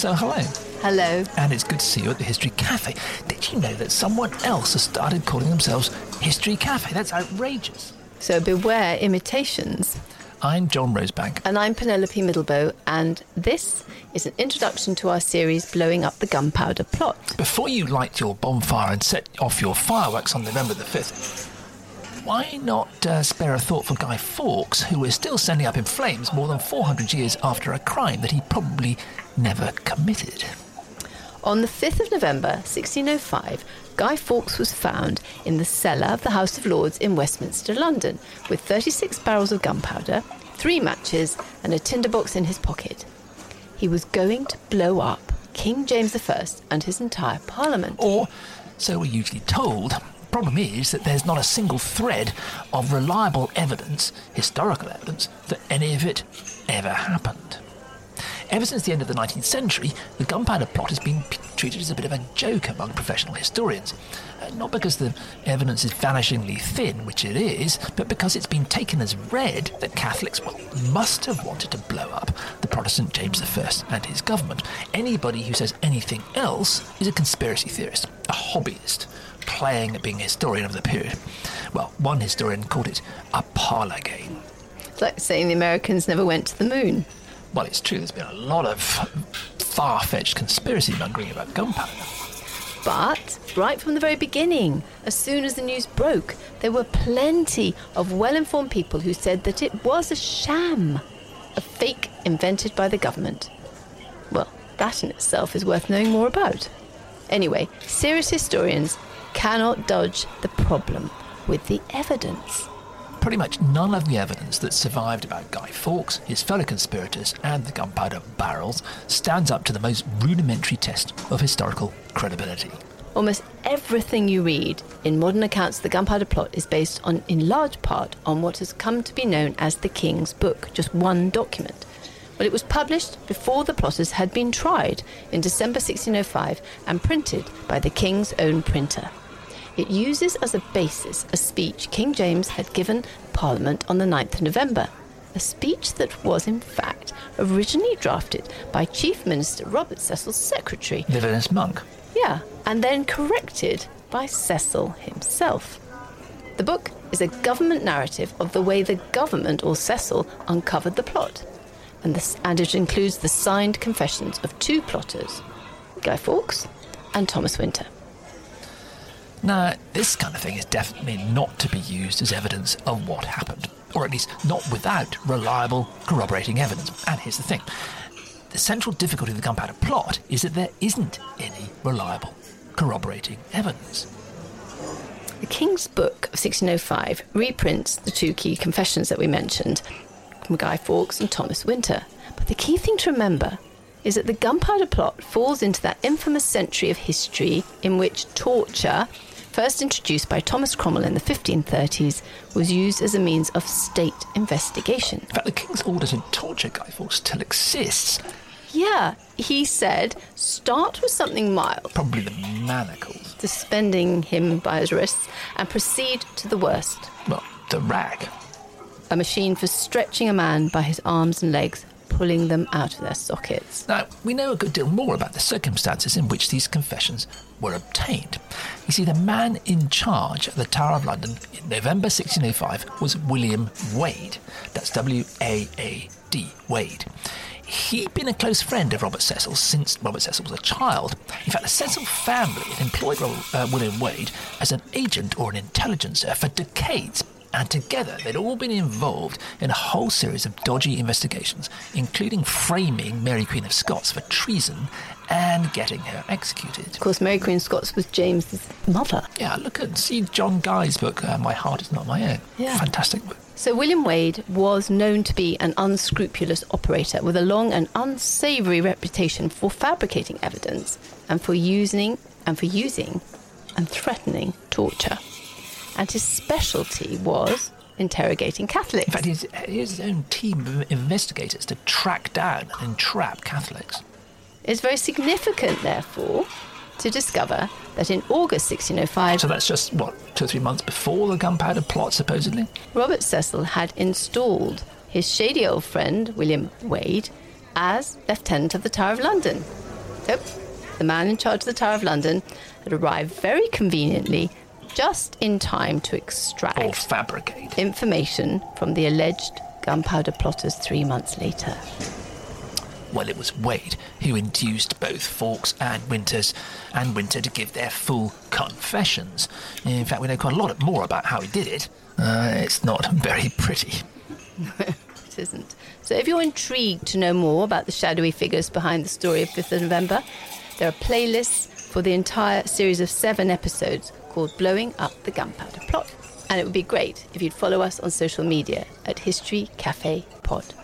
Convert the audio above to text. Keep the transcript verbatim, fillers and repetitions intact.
So hello. Hello. And it's good to see you at the History Café. Did you know that someone else has started calling themselves History Café? That's outrageous. So beware imitations. I'm John Rosebank. And I'm Penelope Middlebow, and this is an introduction to our series, Blowing Up the Gunpowder Plot. Before you light your bonfire and set off your fireworks on November the fifth, why not uh, spare a thought for Guy Fawkes, who is still sending up in flames more than four hundred years after a crime that he probably never committed? On the fifth of November, sixteen oh five, Guy Fawkes was found in the cellar of the House of Lords in Westminster, London, with thirty-six barrels of gunpowder, three matches and a tinderbox in his pocket. He was going to blow up King James the First and his entire parliament. Or, so we're usually told. The problem is that there's not a single thread of reliable evidence, historical evidence, that any of it ever happened. Ever since the end of the nineteenth century, the Gunpowder Plot has been treated as a bit of a joke among professional historians. Not because the evidence is vanishingly thin, which it is, but because it's been taken as read that Catholics, well, must have wanted to blow up the Protestant James the First and his government. Anybody who says anything else is a conspiracy theorist, a hobbyist, playing at being a historian of the period. Well, one historian called it a parlour game. It's like saying the Americans never went to the moon. Well, it's true, there's been a lot of far-fetched conspiracy mongering about gunpowder. But right from the very beginning, as soon as the news broke, there were plenty of well-informed people who said that it was a sham, a fake invented by the government. Well, that in itself is worth knowing more about. Anyway, serious historians cannot dodge the problem with the evidence. Pretty much none of the evidence that survived about Guy Fawkes, his fellow conspirators and the gunpowder barrels stands up to the most rudimentary test of historical credibility. Almost everything you read in modern accounts of the Gunpowder Plot is based on, in large part, on what has come to be known as the King's Book, just one document. Well, it was published before the plotters had been tried in December sixteen oh five and printed by the King's own printer. It uses as a basis a speech King James had given Parliament on the ninth of November, a speech that was in fact originally drafted by Chief Minister Robert Cecil's secretary. The Venice monk. Yeah, and then corrected by Cecil himself. The book is a government narrative of the way the government or Cecil uncovered the plot, and, this, and it includes the signed confessions of two plotters, Guy Fawkes and Thomas Winter. Now, this kind of thing is definitely not to be used as evidence of what happened, or at least not without reliable, corroborating evidence. And here's the thing. The central difficulty of the Gunpowder Plot is that there isn't any reliable, corroborating evidence. The King's Book of sixteen oh five reprints the two key confessions that we mentioned from Guy Fawkes and Thomas Winter. But the key thing to remember is that the Gunpowder Plot falls into that infamous century of history in which torture, first introduced by Thomas Cromwell in the fifteen thirties, was used as a means of state investigation. In fact, the King's order to torture Guy Fawkes still exists. Yeah, he said, start with something mild. Probably the manacles. Suspending him by his wrists, and proceed to the worst. Well, the rag. A machine for stretching a man by his arms and legs, pulling them out of their sockets. Now, we know a good deal more about the circumstances in which these confessions were obtained. You see, the man in charge at the Tower of London in November sixteen oh five was William Wade. That's W A A D, Wade. He'd been a close friend of Robert Cecil since Robert Cecil was a child. In fact, the Cecil family had employed Robert, uh, William Wade as an agent or an intelligencer for decades. And together, they'd all been involved in a whole series of dodgy investigations, including framing Mary Queen of Scots for treason and getting her executed. Of course, Mary Queen of Scots was James's mother. Yeah, look at, see John Guy's book, uh, My Heart Is Not My Own. Yeah. Fantastic book. So William Wade was known to be an unscrupulous operator with a long and unsavoury reputation for fabricating evidence and for using and for using and threatening torture. And his specialty was interrogating Catholics. In fact, he had his own team of investigators to track down and entrap Catholics. It's very significant, therefore, to discover that in August sixteen oh five... So that's just, what, two or three months before the Gunpowder Plot, supposedly? Robert Cecil had installed his shady old friend, William Wade, as Lieutenant of the Tower of London. Jacob, the man in charge of the Tower of London, had arrived very conveniently just in time to extract or fabricate information from the alleged gunpowder plotters three months later. Well, it was Wade who induced both Fawkes and Winters and Winter to give their full confessions. In fact, we know quite a lot more about how he did it. Uh, it's not very pretty. It isn't. So if you're intrigued to know more about the shadowy figures behind the story of fifth of November, there are playlists for the entire series of seven episodes called Blowing Up the Gunpowder Plot. And it would be great if you'd follow us on social media at History Café Pod.